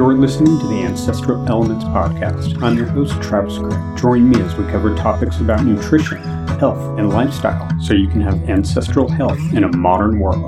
You're listening to the Ancestral Elements Podcast. I'm your host, Travis Gray. Join me as we cover topics about nutrition, health, and lifestyle so you can have ancestral health in a modern world.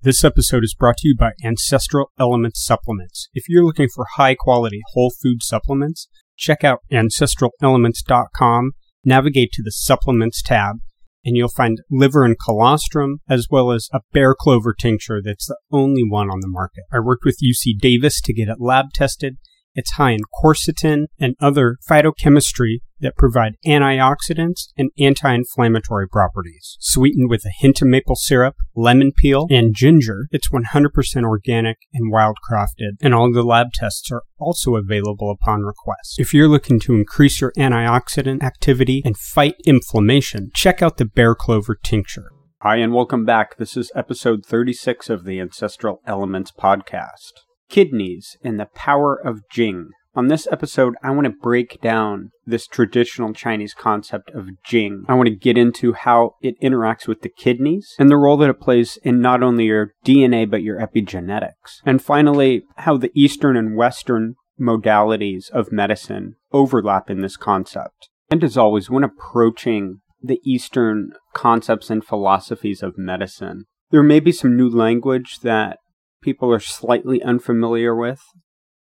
This episode is brought to you by Ancestral Elements Supplements. If you're looking for high-quality whole food supplements, check out ancestralelements.com, navigate to the Supplements tab, and you'll find liver and colostrum, as well as a bear clover tincture that's the only one on the market. I worked with UC Davis to get it lab tested. It's high in quercetin and other phytochemistry that provide antioxidants and anti-inflammatory properties. Sweetened with a hint of maple syrup, lemon peel, and ginger, it's 100% organic and wildcrafted, and all the lab tests are also available upon request. If you're looking to increase your antioxidant activity and fight inflammation, check out the bear clover tincture. Hi, and welcome back. This is episode 36 of the Ancestral Elements Podcast. Kidneys and the power of Jing. On this episode, I want to break down this traditional Chinese concept of Jing. I want to get into how it interacts with the kidneys and the role that it plays in not only your DNA, but your epigenetics. And finally, how the Eastern and Western modalities of medicine overlap in this concept. And as always, when approaching the Eastern concepts and philosophies of medicine, there may be some new language that people are slightly unfamiliar with.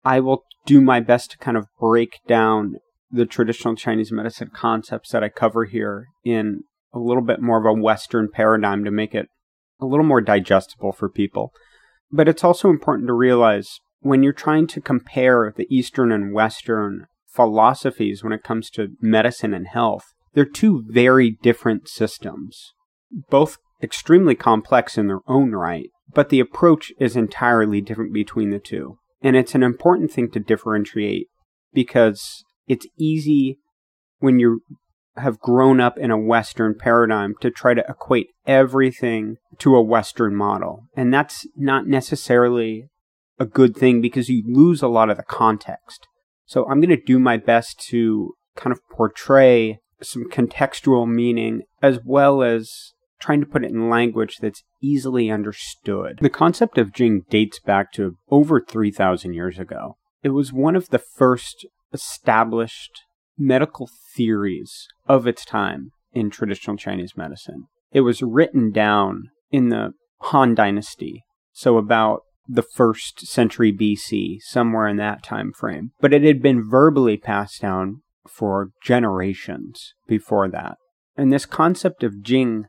I will do my best to kind of break down the traditional Chinese medicine concepts that I cover here in a little bit more of a Western paradigm to make it a little more digestible for people. But it's also important to realize when you're trying to compare the Eastern and Western philosophies when it comes to medicine and health, they're two very different systems, both extremely complex in their own right, but the approach is entirely different between the two. And it's an important thing to differentiate because it's easy when you have grown up in a Western paradigm to try to equate everything to a Western model. And that's not necessarily a good thing because you lose a lot of the context. So I'm going to do my best to kind of portray some contextual meaning as well as trying to put it in language that's easily understood. The concept of Jing dates back to over 3,000 years ago. It was one of the first established medical theories of its time in traditional Chinese medicine. It was written down in the Han Dynasty, so about the 1st century BC, somewhere in that time frame. But it had been verbally passed down for generations before that. And this concept of Jing,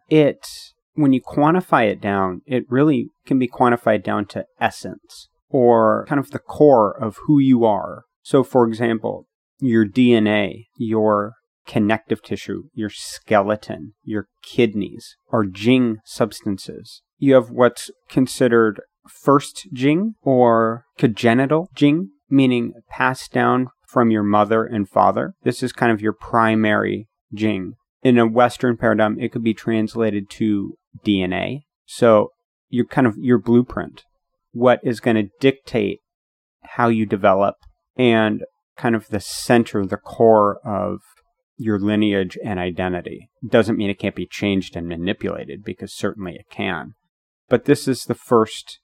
when you quantify it down, it really can be quantified down to essence or kind of the core of who you are. So, for example, your DNA, your connective tissue, your skeleton, your kidneys are Jing substances. You have what's considered first Jing or congenital Jing, meaning passed down from your mother and father. This is kind of your primary Jing. In a Western paradigm, it could be translated to DNA. So you're kind of your blueprint, what is going to dictate how you develop and kind of the center, the core of your lineage and identity. Doesn't mean it can't be changed and manipulated because certainly it can. But this is the first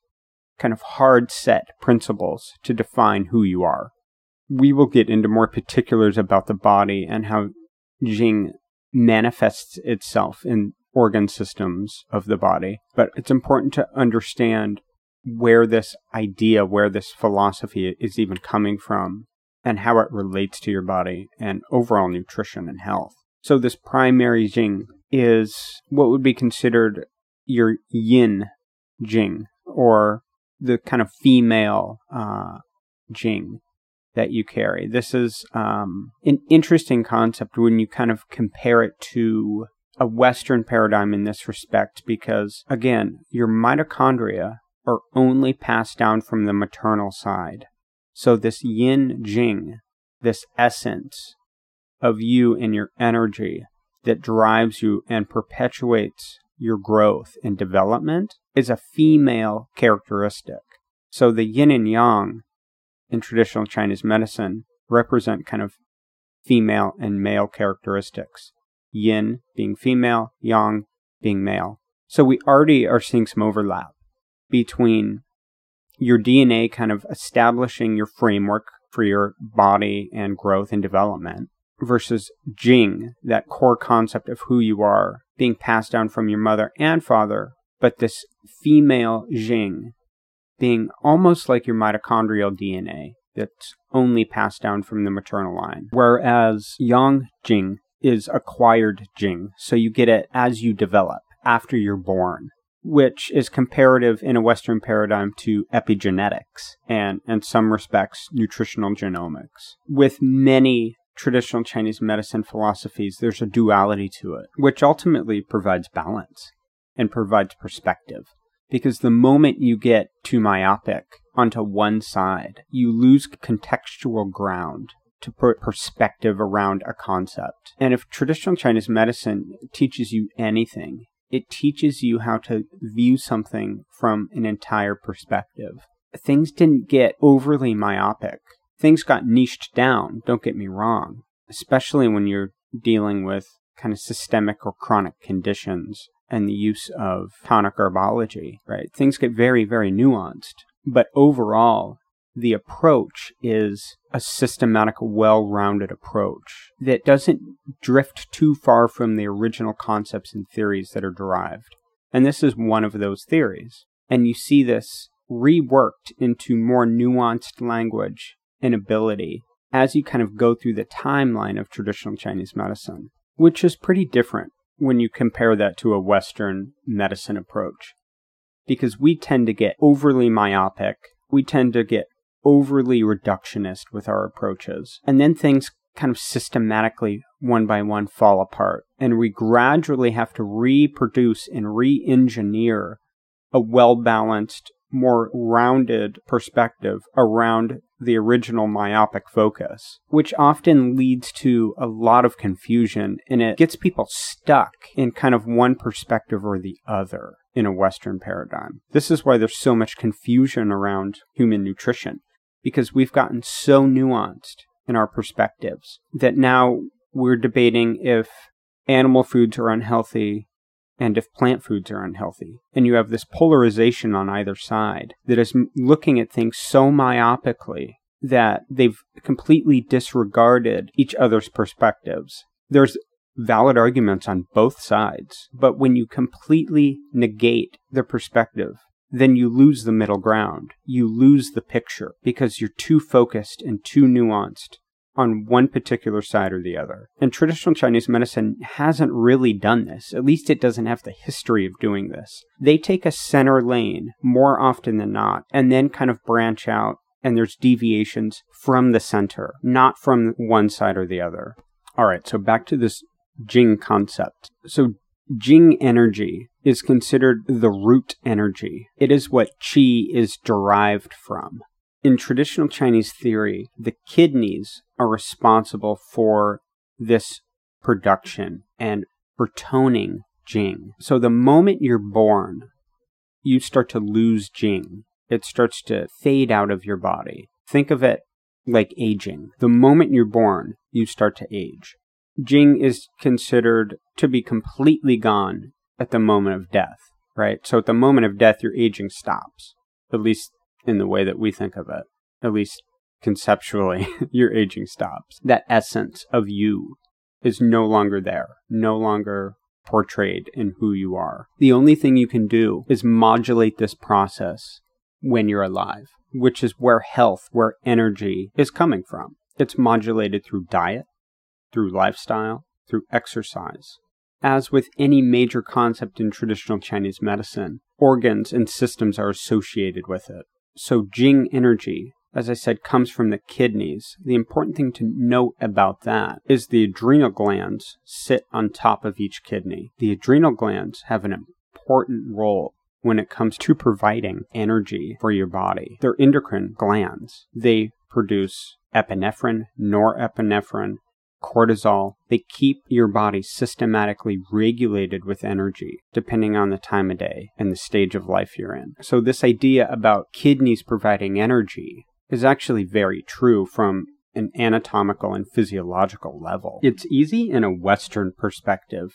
kind of hard set principles to define who you are. We will get into more particulars about the body and how Jing manifests itself in organ systems of the body. But it's important to understand where this idea, where this philosophy is even coming from and how it relates to your body and overall nutrition and health. So this primary Jing is what would be considered your yin Jing or the kind of female Jing that you carry. This is an interesting concept when you kind of compare it to a Western paradigm in this respect because, again, your mitochondria are only passed down from the maternal side. So this yin Jing, this essence of you and your energy that drives you and perpetuates your growth and development is a female characteristic. So the yin and yang in traditional Chinese medicine represent kind of female and male characteristics. Yin being female, yang being male. So we already are seeing some overlap between your DNA kind of establishing your framework for your body and growth and development versus Jing, that core concept of who you are being passed down from your mother and father, but this female Jing being almost like your mitochondrial DNA that's only passed down from the maternal line, whereas Yang Jing is acquired Jing, so you get it as you develop, after you're born, which is comparative in a Western paradigm to epigenetics and, in some respects, nutritional genomics. With many traditional Chinese medicine philosophies, there's a duality to it, which ultimately provides balance and provides perspective. Because the moment you get too myopic onto one side, you lose contextual ground to put perspective around a concept. And if traditional Chinese medicine teaches you anything, it teaches you how to view something from an entire perspective. Things didn't get overly myopic. Things got niched down, don't get me wrong, especially when you're dealing with kind of systemic or chronic conditions and the use of tonic herbology, right? Things get very, very nuanced. But overall, the approach is a systematic, well-rounded approach that doesn't drift too far from the original concepts and theories that are derived. And this is one of those theories. And you see this reworked into more nuanced language and ability as you kind of go through the timeline of traditional Chinese medicine, which is pretty different when you compare that to a Western medicine approach. Because we tend to get overly myopic, we tend to get overly reductionist with our approaches, and then things kind of systematically, one by one, fall apart, and we gradually have to reproduce and re-engineer a well-balanced, more rounded perspective around the original myopic focus, which often leads to a lot of confusion, and it gets people stuck in kind of one perspective or the other in a Western paradigm. This is why there's so much confusion around human nutrition, because we've gotten so nuanced in our perspectives that now we're debating if animal foods are unhealthy and if plant foods are unhealthy. And you have this polarization on either side that is looking at things so myopically that they've completely disregarded each other's perspectives. There's valid arguments on both sides, but when you completely negate the perspective, then you lose the middle ground. You lose the picture because you're too focused and too nuanced on one particular side or the other. And traditional Chinese medicine hasn't really done this. At least it doesn't have the history of doing this. They take a center lane more often than not, and then kind of branch out, and there's deviations from the center, not from one side or the other. All right, so back to this Jing concept. So Jing energy is considered the root energy. It is what qi is derived from. In traditional Chinese theory, the kidneys are responsible for this production and for toning Jing. So the moment you're born, you start to lose Jing. It starts to fade out of your body. Think of it like aging. The moment you're born, you start to age. Jing is considered to be completely gone at the moment of death, right? So at the moment of death, your aging stops, at least in the way that we think of it, at least conceptually, your aging stops. That essence of you is no longer there, no longer portrayed in who you are. The only thing you can do is modulate this process when you're alive, which is where health, where energy is coming from. It's modulated through diet, through lifestyle, through exercise. As with any major concept in traditional Chinese medicine, organs and systems are associated with it. So Jing energy, as I said, comes from the kidneys. The important thing to note about that is the adrenal glands sit on top of each kidney. The adrenal glands have an important role when it comes to providing energy for your body. They're endocrine glands. They produce epinephrine, norepinephrine, cortisol. They keep your body systematically regulated with energy, depending on the time of day and the stage of life you're in. So this idea about kidneys providing energy is actually very true from an anatomical and physiological level. It's easy in a Western perspective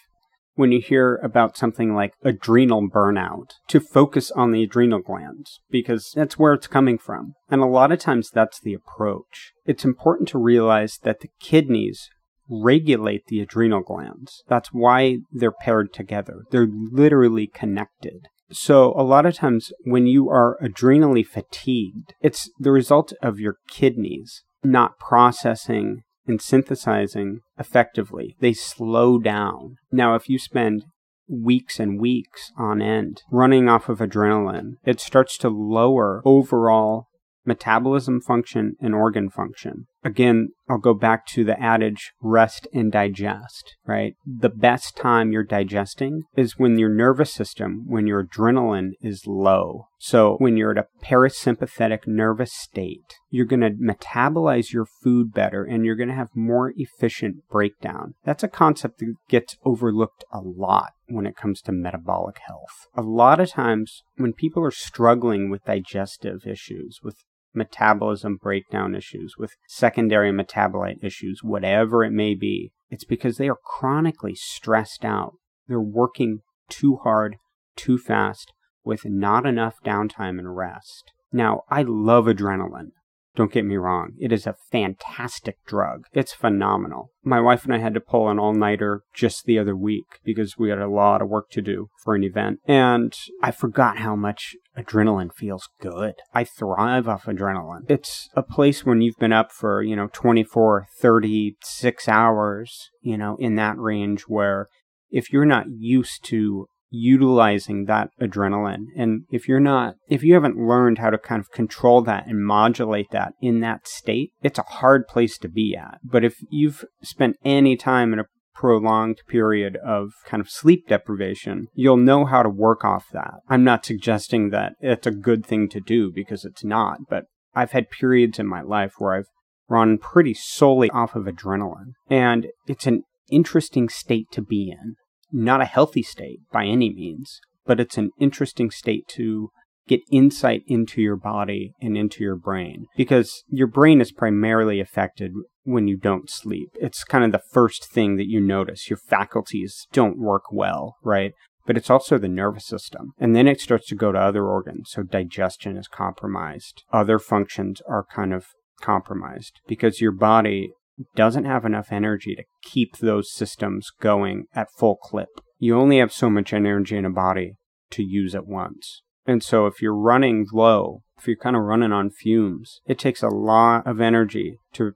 when you hear about something like adrenal burnout, to focus on the adrenal glands, because that's where it's coming from. And a lot of times that's the approach. It's important to realize that the kidneys regulate the adrenal glands. That's why they're paired together. They're literally connected. So a lot of times when you are adrenally fatigued, it's the result of your kidneys not processing and synthesizing effectively. They slow down. Now, if you spend weeks and weeks on end running off of adrenaline, it starts to lower overall metabolism function and organ function. Again, I'll go back to the adage, rest and digest, right? The best time you're digesting is when your nervous system, when your adrenaline is low. So when you're at a parasympathetic nervous state, you're going to metabolize your food better and you're going to have more efficient breakdown. That's a concept that gets overlooked a lot when it comes to metabolic health. A lot of times when people are struggling with digestive issues, with metabolism breakdown issues, with secondary metabolite issues, whatever it may be, it's because they are chronically stressed out. They're working too hard, too fast, with not enough downtime and rest. Now, I love adrenaline. Don't get me wrong. It is a fantastic drug. It's phenomenal. My wife and I had to pull an all-nighter just the other week because we had a lot of work to do for an event. And I forgot how much adrenaline feels good. I thrive off adrenaline. It's a place when you've been up for, 24, 36 hours, in that range, where if you're not used to utilizing that adrenaline, and if you haven't learned how to kind of control that and modulate that in that state, it's a hard place to be at. But if you've spent any time in a prolonged period of kind of sleep deprivation, you'll know how to work off that. I'm not suggesting that it's a good thing to do, because it's not, but I've had periods in my life where I've run pretty solely off of adrenaline, and it's an interesting state to be in. Not a healthy state by any means, but it's an interesting state to get insight into your body and into your brain, because your brain is primarily affected when you don't sleep. It's kind of the first thing that you notice. Your faculties don't work well, right? But it's also the nervous system. And then it starts to go to other organs. So digestion is compromised. Other functions are kind of compromised because your body doesn't have enough energy to keep those systems going at full clip. You only have so much energy in a body to use at once. And so if you're running low, if you're kind of running on fumes, it takes a lot of energy to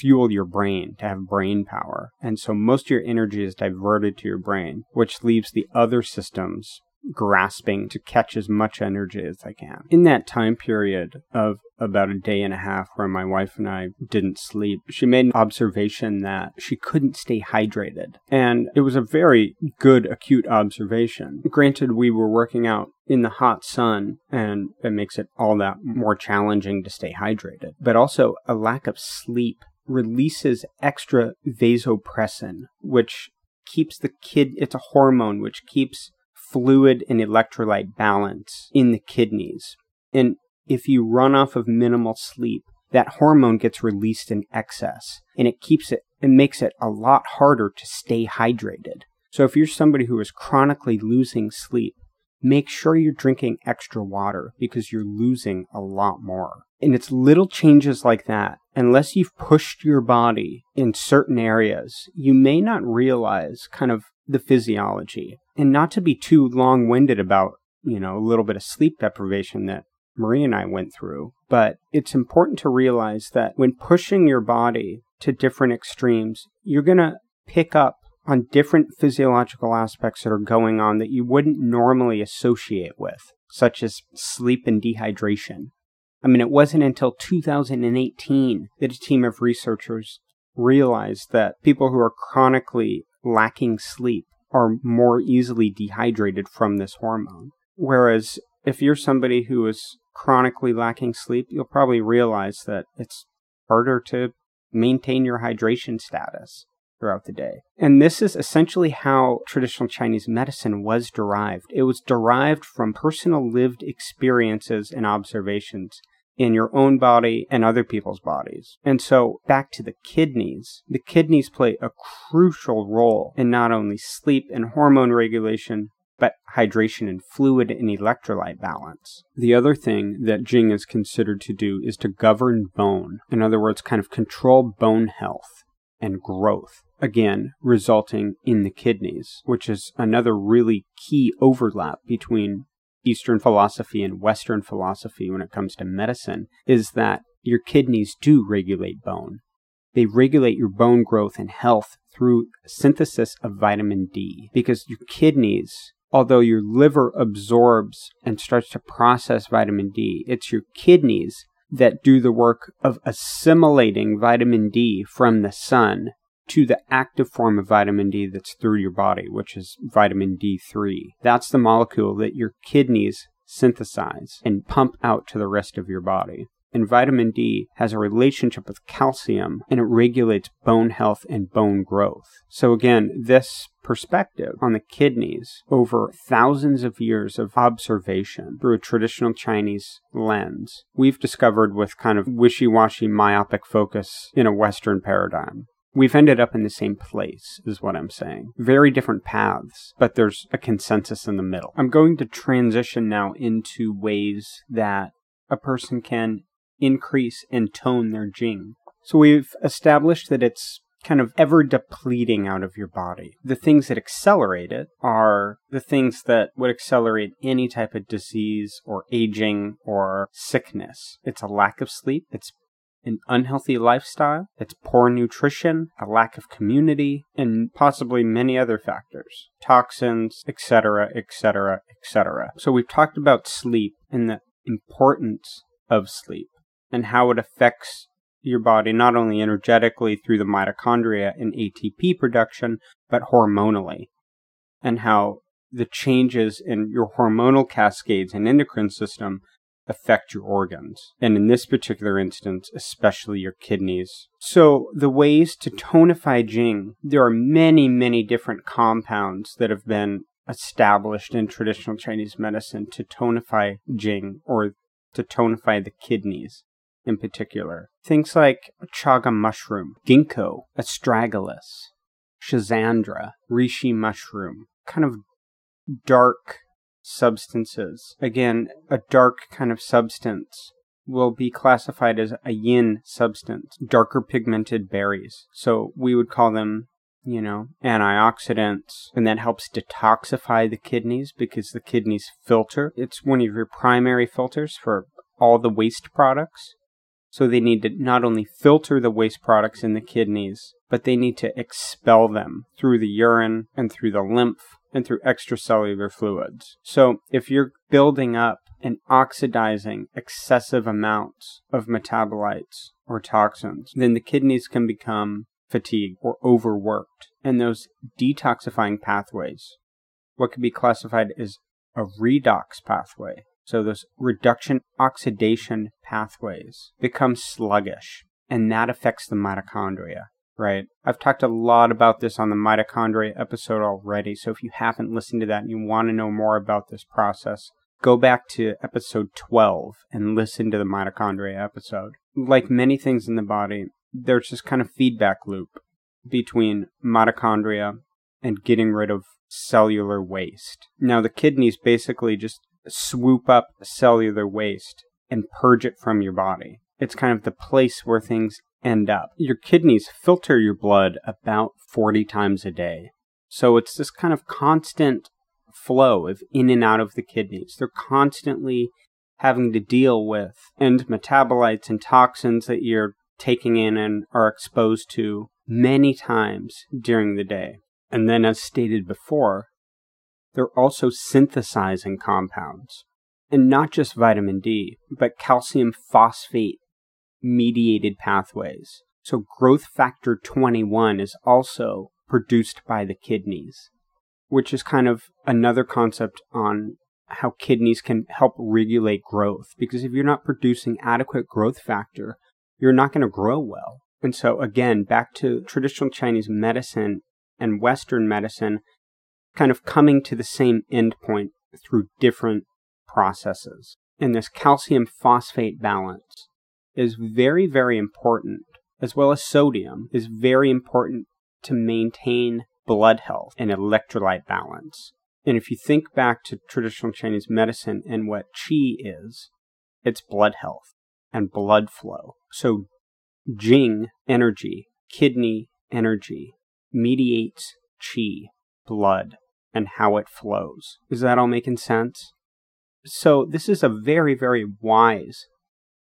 fuel your brain, to have brain power. And so most of your energy is diverted to your brain, which leaves the other systems grasping to catch as much energy as I can. In that time period of about a day and a half where my wife and I didn't sleep, she made an observation that she couldn't stay hydrated. And it was a very good acute observation. Granted, we were working out in the hot sun, and it makes it all that more challenging to stay hydrated. But also, a lack of sleep releases extra vasopressin, which keeps it's a hormone which keeps fluid and electrolyte balance in the kidneys. And if you run off of minimal sleep, that hormone gets released in excess, and it makes it a lot harder to stay hydrated. So if you're somebody who is chronically losing sleep, make sure you're drinking extra water, because you're losing a lot more. And it's little changes like that. Unless you've pushed your body in certain areas, you may not realize kind of the physiology. And not to be too long-winded about, a little bit of sleep deprivation that Marie and I went through, but it's important to realize that when pushing your body to different extremes, you're going to pick up on different physiological aspects that are going on that you wouldn't normally associate with, such as sleep and dehydration. I mean, it wasn't until 2018 that a team of researchers realized that people who are chronically lacking sleep are more easily dehydrated from this hormone. Whereas if you're somebody who is chronically lacking sleep, you'll probably realize that it's harder to maintain your hydration status throughout the day. And this is essentially how traditional Chinese medicine was derived. It was derived from personal lived experiences and observations in your own body and other people's bodies. And so back to the kidneys play a crucial role in not only sleep and hormone regulation, but hydration and fluid and electrolyte balance. The other thing that Jing is considered to do is to govern bone. In other words, kind of control bone health and growth, again, resulting in the kidneys, which is another really key overlap between Eastern philosophy and Western philosophy when it comes to medicine, is that your kidneys do regulate bone. They regulate your bone growth and health through synthesis of vitamin D, because your kidneys, although your liver absorbs and starts to process vitamin D, it's your kidneys that do the work of assimilating vitamin D from the sun to the active form of vitamin D that's through your body, which is vitamin D3. That's the molecule that your kidneys synthesize and pump out to the rest of your body. And vitamin D has a relationship with calcium, and it regulates bone health and bone growth. So again, this perspective on the kidneys over thousands of years of observation through a traditional Chinese lens, we've discovered with kind of wishy-washy myopic focus in a Western paradigm. We've ended up in the same place, is what I'm saying. Very different paths, but there's a consensus in the middle. I'm going to transition now into ways that a person can increase and tone their Jing. So we've established that it's kind of ever depleting out of your body. The things that accelerate it are the things that would accelerate any type of disease or aging or sickness. It's a lack of sleep, it's an unhealthy lifestyle, it's poor nutrition, a lack of community, and possibly many other factors. Toxins, etc., etc., etc. So we've talked about sleep and the importance of sleep and how it affects your body not only energetically through the mitochondria and ATP production, but hormonally, and how the changes in your hormonal cascades and endocrine system affect your organs, and in this particular instance, especially your kidneys. So the ways to tonify Jing, there are many, many different compounds that have been established in traditional Chinese medicine to tonify Jing, or to tonify the kidneys in particular. Things like chaga mushroom, ginkgo, astragalus, schisandra, reishi mushroom, kind of dark substances. Again, a dark kind of substance will be classified as a yin substance, darker pigmented berries. So we would call them, you know, antioxidants, and that helps detoxify the kidneys because the kidneys filter. It's one of your primary filters for all the waste products. So they need to not only filter the waste products in the kidneys, but they need to expel them through the urine and through the lymph and through extracellular fluids. So if you're building up and oxidizing excessive amounts of metabolites or toxins, then the kidneys can become fatigued or overworked. And those detoxifying pathways, what could be classified as a redox pathway, so those reduction oxidation pathways, become sluggish, and that affects the mitochondria. Right. I've talked a lot about this on the mitochondria episode already, so if you haven't listened to that and you want to know more about this process, go back to episode 12 and listen to the mitochondria episode. Like many things in the body, there's this kind of feedback loop between mitochondria and getting rid of cellular waste. Now, the kidneys basically just swoop up cellular waste and purge it from your body. It's kind of the place where things end up. Your kidneys filter your blood about 40 times a day. So it's this kind of constant flow of in and out of the kidneys. They're constantly having to deal with end metabolites and toxins that you're taking in and are exposed to many times during the day. And then, as stated before, they're also synthesizing compounds. And not just vitamin D, but calcium phosphate mediated pathways. So growth factor 21 is also produced by the kidneys, which is kind of another concept on how kidneys can help regulate growth. Because if you're not producing adequate growth factor, you're not going to grow well. And so again, back to traditional Chinese medicine and Western medicine kind of coming to the same endpoint through different processes. and this calcium phosphate balance is very, very important, as well as sodium is very important to maintain blood health and electrolyte balance. And if you think back to traditional Chinese medicine and what qi is, it's blood health and blood flow. So Jing energy, kidney energy, mediates qi, blood, and how it flows. Is that all making sense? So this is a very, very wise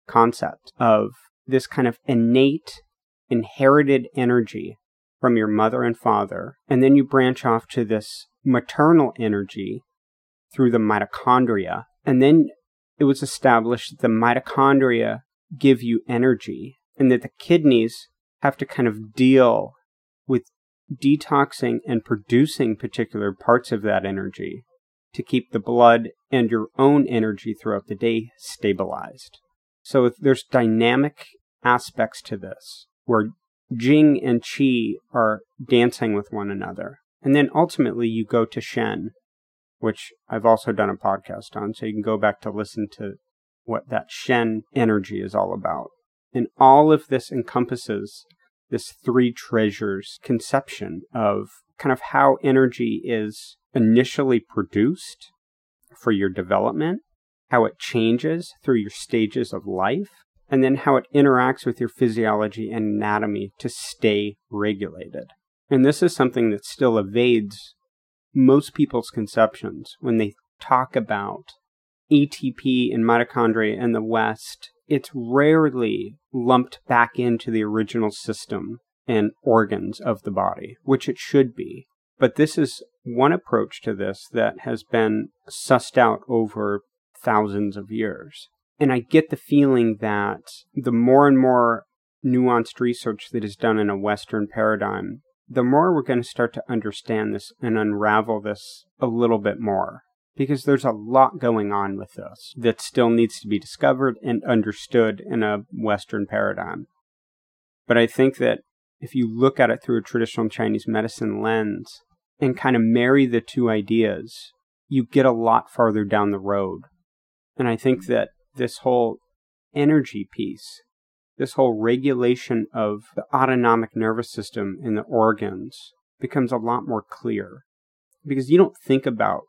concept of this kind of innate, inherited energy from your mother and father, and then you branch off to this maternal energy through the mitochondria, and then it was established that the mitochondria give you energy, and that the kidneys have to kind of deal with detoxing and producing particular parts of that energy to keep the blood and your own energy throughout the day stabilized. So there's dynamic aspects to this, where Jing and Qi are dancing with one another. And then ultimately you go to Shen, which I've also done a podcast on, so you can go back to listen to what that Shen energy is all about. And all of this encompasses this Three Treasures conception of kind of how energy is initially produced for your development, how it changes through your stages of life, and then how it interacts with your physiology and anatomy to stay regulated. And this is something that still evades most people's conceptions when they talk about ATP and mitochondria in the West. It's rarely lumped back into the original system and organs of the body, which it should be. But this is one approach to this that has been sussed out over thousands of years. And I get the feeling that the more and more nuanced research that is done in a Western paradigm, the more we're going to start to understand this and unravel this a little bit more. Because there's a lot going on with this that still needs to be discovered and understood in a Western paradigm. But I think that if you look at it through a traditional Chinese medicine lens and kind of marry the two ideas, you get a lot farther down the road. And I think that this whole energy piece, this whole regulation of the autonomic nervous system and the organs becomes a lot more clear. Because you don't think about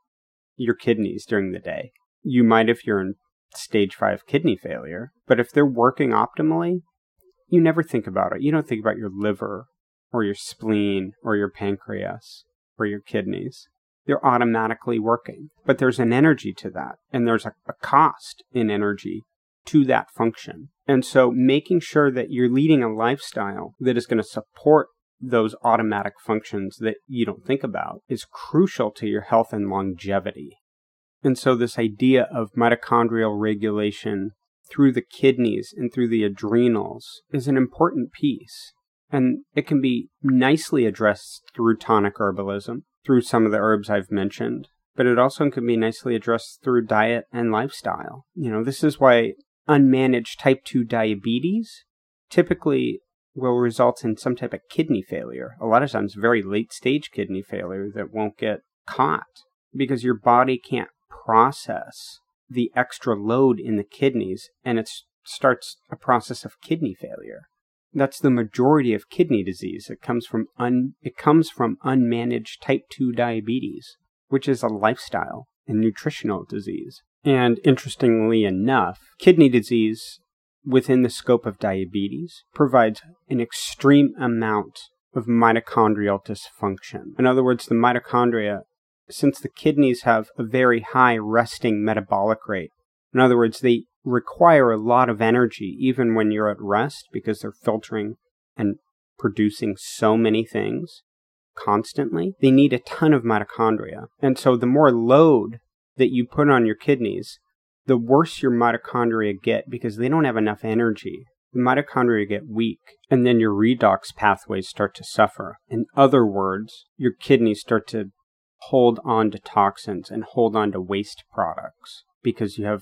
your kidneys during the day. You might if you're in stage 5 kidney failure, but if they're working optimally, you never think about it. You don't think about your liver or your spleen or your pancreas or your kidneys. They're automatically working, but there's an energy to that, and there's a cost in energy to that function. And so making sure that you're leading a lifestyle that is going to support those automatic functions that you don't think about is crucial to your health and longevity. And so this idea of mitochondrial regulation through the kidneys and through the adrenals is an important piece. And it can be nicely addressed through tonic herbalism, through some of the herbs I've mentioned, but it also can be nicely addressed through diet and lifestyle. You know, this is why unmanaged type 2 diabetes typically will result in some type of kidney failure. A lot of times very late stage kidney failure that won't get caught because your body can't process the extra load in the kidneys, and it starts a process of kidney failure. That's the majority of kidney disease. It comes from unmanaged type 2 diabetes, which is a lifestyle and nutritional disease. And interestingly enough, kidney disease within the scope of diabetes provides an extreme amount of mitochondrial dysfunction. In other words, the mitochondria, since the kidneys have a very high resting metabolic rate, in other words, they require a lot of energy even when you're at rest because they're filtering and producing so many things constantly. They need a ton of mitochondria. And so the more load that you put on your kidneys, the worse your mitochondria get because they don't have enough energy. The mitochondria get weak, and then your redox pathways start to suffer. In other words, your kidneys start to hold on to toxins and hold on to waste products because you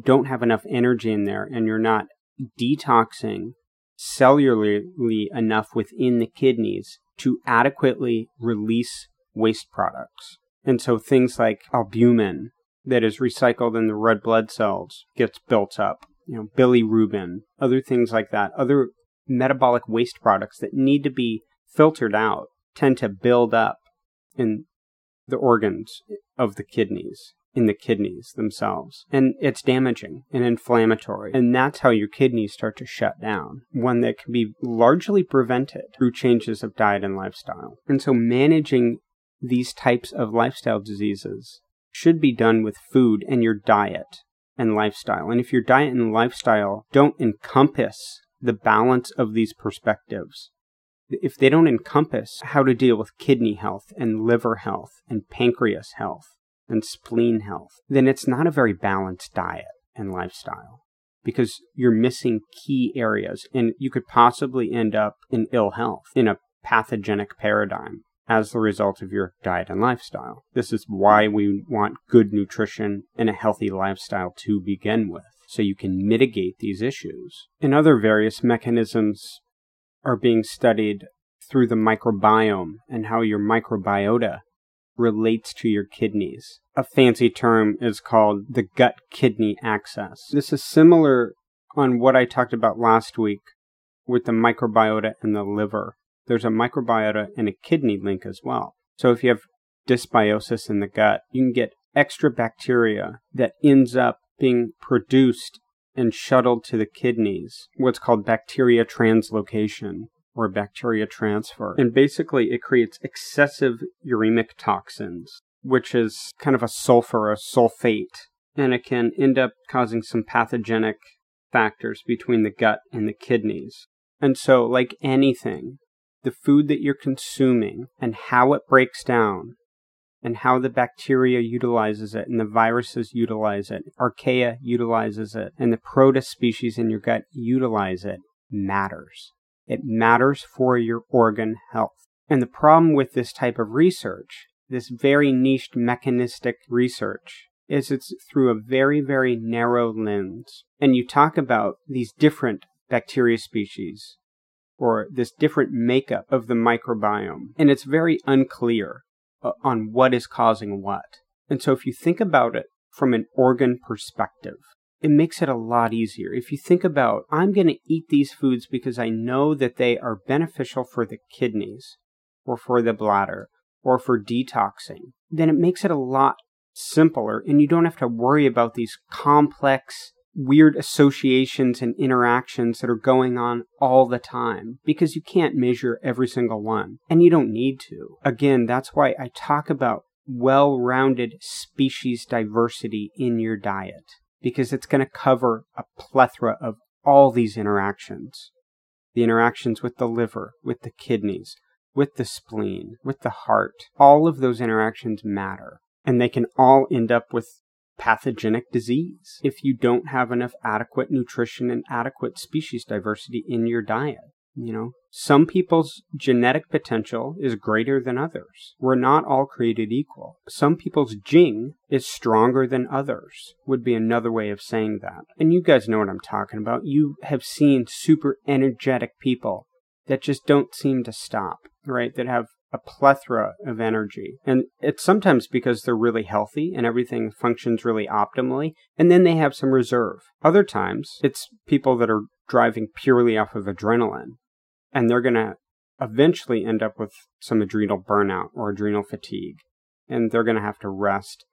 don't have enough energy in there, and you're not detoxing cellularly enough within the kidneys to adequately release waste products. And so things like albumin that is recycled in the red blood cells gets built up. You know, bilirubin, other things like that, other metabolic waste products that need to be filtered out tend to build up in the organs of the kidneys, in the kidneys themselves. And it's damaging and inflammatory. And that's how your kidneys start to shut down, one that can be largely prevented through changes of diet and lifestyle. And so managing these types of lifestyle diseases should be done with food and your diet and lifestyle. And if your diet and lifestyle don't encompass the balance of these perspectives, if they don't encompass how to deal with kidney health and liver health and pancreas health and spleen health, then it's not a very balanced diet and lifestyle because you're missing key areas and you could possibly end up in ill health, in a pathogenic paradigm as the result of your diet and lifestyle. This is why we want good nutrition and a healthy lifestyle to begin with, so you can mitigate these issues. And other various mechanisms are being studied through the microbiome and how your microbiota relates to your kidneys. A fancy term is called the gut-kidney axis. This is similar on what I talked about last week with the microbiota and the liver. There's a microbiota and a kidney link as well. So if you have dysbiosis in the gut, you can get extra bacteria that ends up being produced and shuttled to the kidneys, what's called bacteria translocation or bacteria transfer. And basically it creates excessive uremic toxins, which is kind of a sulfur, a sulfate, and it can end up causing some pathogenic factors between the gut and the kidneys. And so, like anything, the food that you're consuming and how it breaks down and how the bacteria utilizes it and the viruses utilize it, archaea utilizes it, and the protist species in your gut utilize it, matters. It matters for your organ health. And the problem with this type of research, this very niched mechanistic research, is it's through a very, very narrow lens. And you talk about these different bacteria species or this different makeup of the microbiome, and it's very unclear on what is causing what. And so if you think about it from an organ perspective, it makes it a lot easier. If you think about, I'm going to eat these foods because I know that they are beneficial for the kidneys or for the bladder or for detoxing, then it makes it a lot simpler and you don't have to worry about these complex, weird associations and interactions that are going on all the time because you can't measure every single one and you don't need to. Again, that's why I talk about well-rounded species diversity in your diet because it's going to cover a plethora of all these interactions. The interactions with the liver, with the kidneys, with the spleen, with the heart. All of those interactions matter and they can all end up with pathogenic disease if you don't have enough adequate nutrition and adequate species diversity in your diet. You know, some people's genetic potential is greater than others. We're not all created equal. Some people's Jing is stronger than others, would be another way of saying that. And you guys know what I'm talking about. You have seen super energetic people that just don't seem to stop, right? That have a plethora of energy. And it's sometimes because they're really healthy and everything functions really optimally, and then they have some reserve. Other times, it's people that are driving purely off of adrenaline, and they're going to eventually end up with some adrenal burnout or adrenal fatigue, and they're going to have to rest,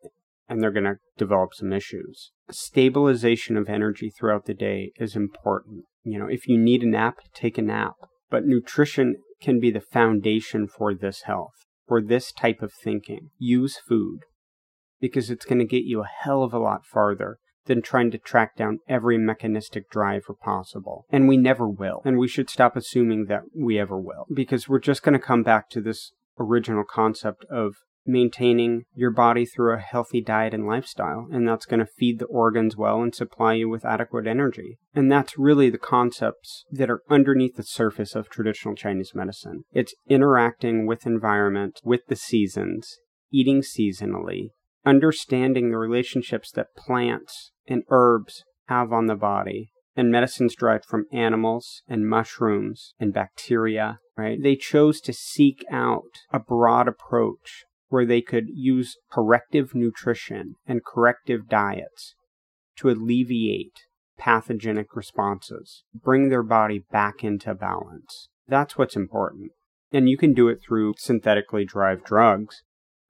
and they're going to develop some issues. Stabilization of energy throughout the day is important. You know, if you need a nap, take a nap. But nutrition can be the foundation for this health, for this type of thinking. Use food, because it's going to get you a hell of a lot farther than trying to track down every mechanistic driver possible. And we never will. And we should stop assuming that we ever will, because we're just going to come back to this original concept of maintaining your body through a healthy diet and lifestyle, and that's going to feed the organs well and supply you with adequate energy. And that's really the concepts that are underneath the surface of traditional Chinese medicine. It's interacting with environment, with the seasons, eating seasonally, understanding the relationships that plants and herbs have on the body, and medicines derived from animals and mushrooms and bacteria, right? They chose to seek out a broad approach where they could use corrective nutrition and corrective diets to alleviate pathogenic responses, bring their body back into balance. That's what's important. And you can do it through synthetically derived drugs,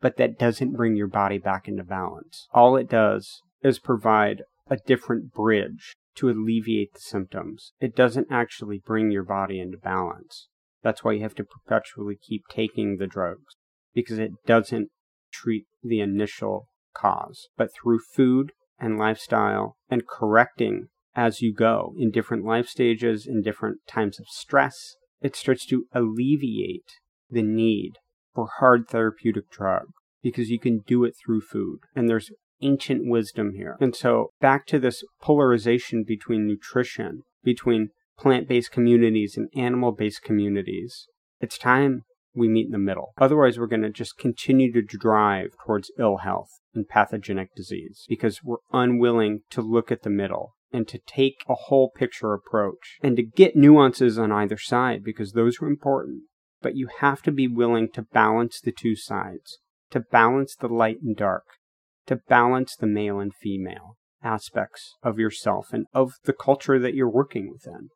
but that doesn't bring your body back into balance. All it does is provide a different bridge to alleviate the symptoms. It doesn't actually bring your body into balance. That's why you have to perpetually keep taking the drugs, because it doesn't treat the initial cause. But through food and lifestyle and correcting as you go in different life stages, in different times of stress, it starts to alleviate the need for hard therapeutic drugs, because you can do it through food. And there's ancient wisdom here. And so back to this polarization between nutrition, between plant-based communities and animal-based communities, it's time we meet in the middle. Otherwise, we're going to just continue to drive towards ill health and pathogenic disease, because we're unwilling to look at the middle and to take a whole picture approach and to get nuances on either side, because those are important. But you have to be willing to balance the two sides, to balance the light and dark, to balance the male and female aspects of yourself and of the culture that you're working within.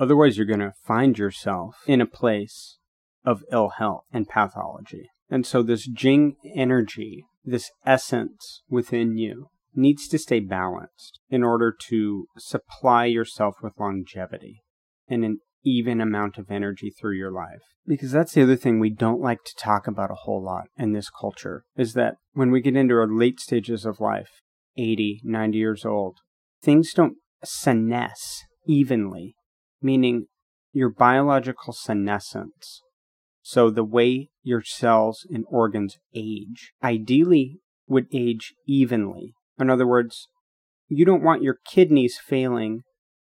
Otherwise, you're going to find yourself in a place of ill health and pathology. And so this Jing energy, this essence within you, needs to stay balanced in order to supply yourself with longevity and an even amount of energy through your life. Because that's the other thing we don't like to talk about a whole lot in this culture, is that when we get into our late stages of life, 80, 90 years old, things don't senesce evenly, meaning your biological senescence. So the way your cells and organs age, ideally would age evenly. In other words, you don't want your kidneys failing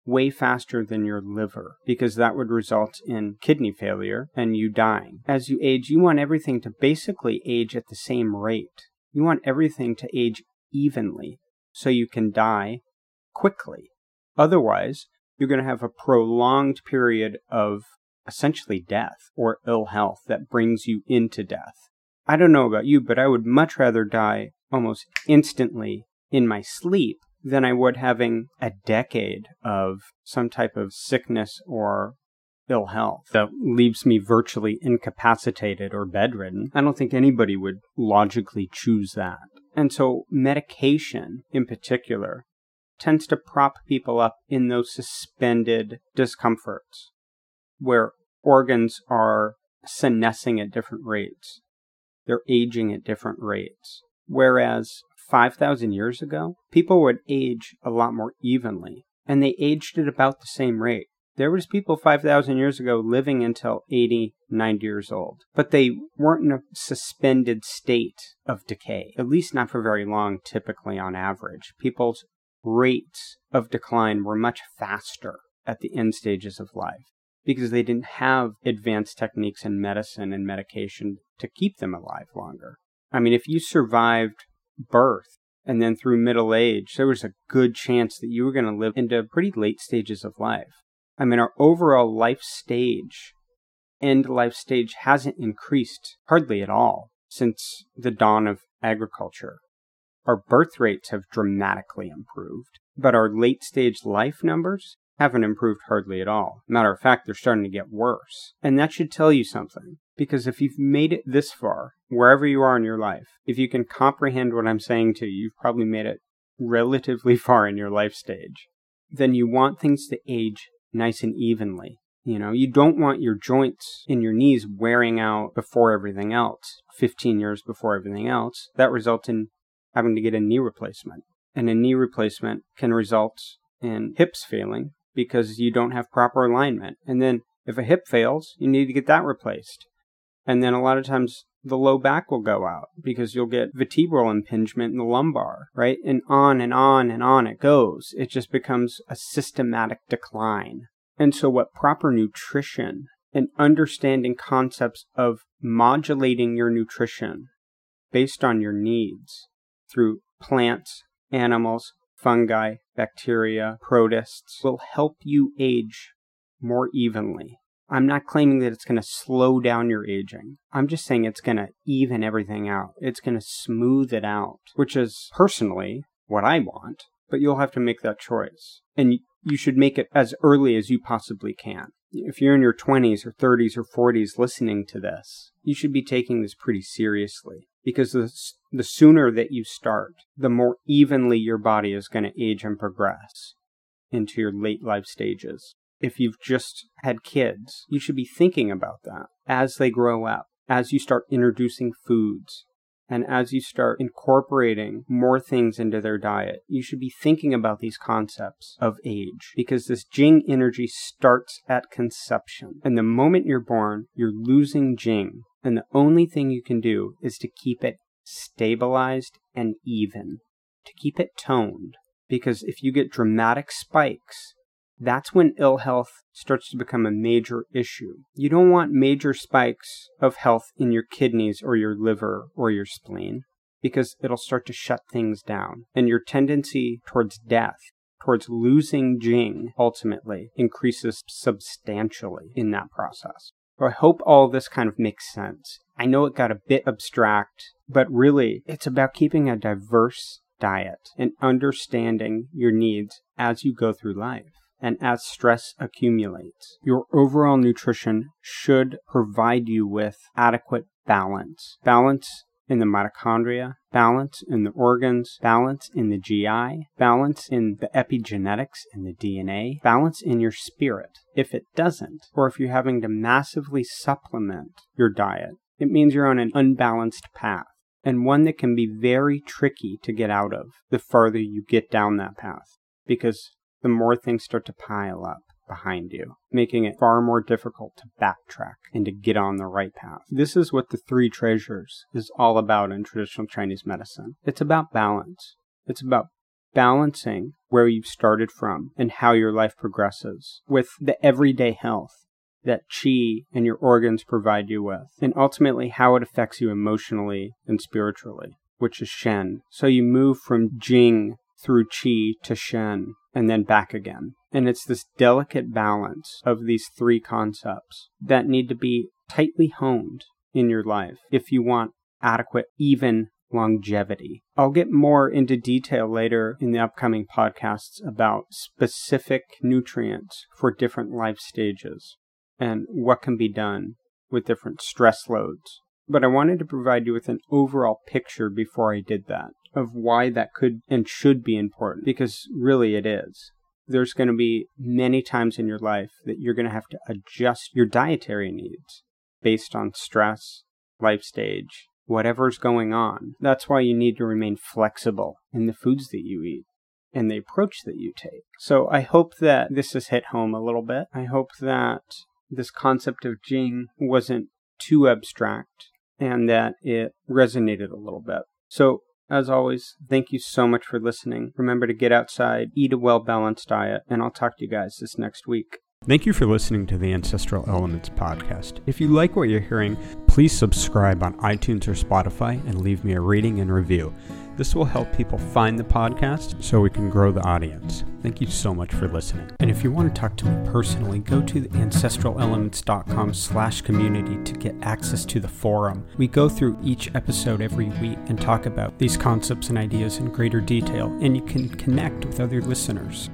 way faster than your liver, because that would result in kidney failure and you dying. As you age, you want everything to basically age at the same rate. You want everything to age evenly so you can die quickly. Otherwise, you're going to have a prolonged period of essentially death or ill health that brings you into death. I don't know about you, but I would much rather die almost instantly in my sleep than I would having a decade of some type of sickness or ill health that leaves me virtually incapacitated or bedridden. I don't think anybody would logically choose that. And so medication in particular tends to prop people up in those suspended discomforts where organs are senescing at different rates. They're aging at different rates. Whereas 5,000 years ago, people would age a lot more evenly, and they aged at about the same rate. There was people 5,000 years ago living until 80, 90 years old, but they weren't in a suspended state of decay, at least not for very long, typically on average. People's rates of decline were much faster at the end stages of life, because they didn't have advanced techniques in medicine and medication to keep them alive longer. I mean, if you survived birth and then through middle age, there was a good chance that you were going to live into pretty late stages of life. I mean, our overall life stage, end life stage, hasn't increased hardly at all since the dawn of agriculture. Our birth rates have dramatically improved, but our late stage life numbers haven't improved hardly at all. Matter of fact, they're starting to get worse. And that should tell you something, because if you've made it this far, wherever you are in your life, if you can comprehend what I'm saying to you, you've probably made it relatively far in your life stage. Then you want things to age nice and evenly. You know, you don't want your joints and your knees wearing out before everything else, 15 years before everything else. That results in having to get a knee replacement. And a knee replacement can result in hips failing, because you don't have proper alignment. And then if a hip fails, you need to get that replaced. And then a lot of times the low back will go out because you'll get vertebral impingement in the lumbar, right? And on and on and on it goes. It just becomes a systematic decline. And so what proper nutrition and understanding concepts of modulating your nutrition based on your needs through plants, animals, fungi, bacteria, protists will help you age more evenly I'm not claiming that it's going to slow down your aging. I'm just saying it's going to even everything out. It's going to smooth it out, which is personally what I want, but you'll have to make that choice. And you should make it as early as you possibly can. If you're in your 20s or 30s or 40s listening to this, you should be taking this pretty seriously, because the sooner that you start, the more evenly your body is going to age and progress into your late life stages. If you've just had kids, you should be thinking about that as they grow up, as you start introducing foods, and as you start incorporating more things into their diet. You should be thinking about these concepts of age, because this Jing energy starts at conception. And the moment you're born, you're losing Jing. And the only thing you can do is to keep it stabilized and even, to keep it toned. Because if you get dramatic spikes, that's when ill health starts to become a major issue. You don't want major spikes of health in your kidneys or your liver or your spleen, because it'll start to shut things down. And your tendency towards death, towards losing Jing, ultimately increases substantially in that process. So I hope all this kind of makes sense. I know it got a bit abstract, but really it's about keeping a diverse diet and understanding your needs as you go through life. And as stress accumulates, your overall nutrition should provide you with adequate balance. Balance in the mitochondria, balance in the organs, balance in the GI, balance in the epigenetics and the DNA, balance in your spirit. If it doesn't, or if you're having to massively supplement your diet, it means you're on an unbalanced path, and one that can be very tricky to get out of the farther you get down that path, because the more things start to pile up behind you, making it far more difficult to backtrack and to get on the right path. This is what the Three Treasures is all about in traditional Chinese medicine. It's about balance. It's about balancing where you've started from and how your life progresses with the everyday health that qi and your organs provide you with, and ultimately how it affects you emotionally and spiritually, which is Shen. So you move from Jing through qi to Shen, and then back again. And it's this delicate balance of these three concepts that need to be tightly honed in your life if you want adequate, even longevity. I'll get more into detail later in the upcoming podcasts about specific nutrients for different life stages and what can be done with different stress loads. But I wanted to provide you with an overall picture before I did that, of why that could and should be important, because really it is. There's going to be many times in your life that you're going to have to adjust your dietary needs based on stress, life stage, whatever's going on. That's why you need to remain flexible in the foods that you eat and the approach that you take. So I hope that this has hit home a little bit. I hope that this concept of Jing wasn't too abstract and that it resonated a little bit. So as always, thank you so much for listening. Remember to get outside, eat a well-balanced diet, and I'll talk to you guys this next week. Thank you for listening to the Ancestral Elements Podcast. If you like what you're hearing, please subscribe on iTunes or Spotify and leave me a rating and review. This will help people find the podcast so we can grow the audience. Thank you so much for listening. And if you want to talk to me personally, go to ancestralelements.com/community to get access to the forum. We go through each episode every week and talk about these concepts and ideas in greater detail, and you can connect with other listeners.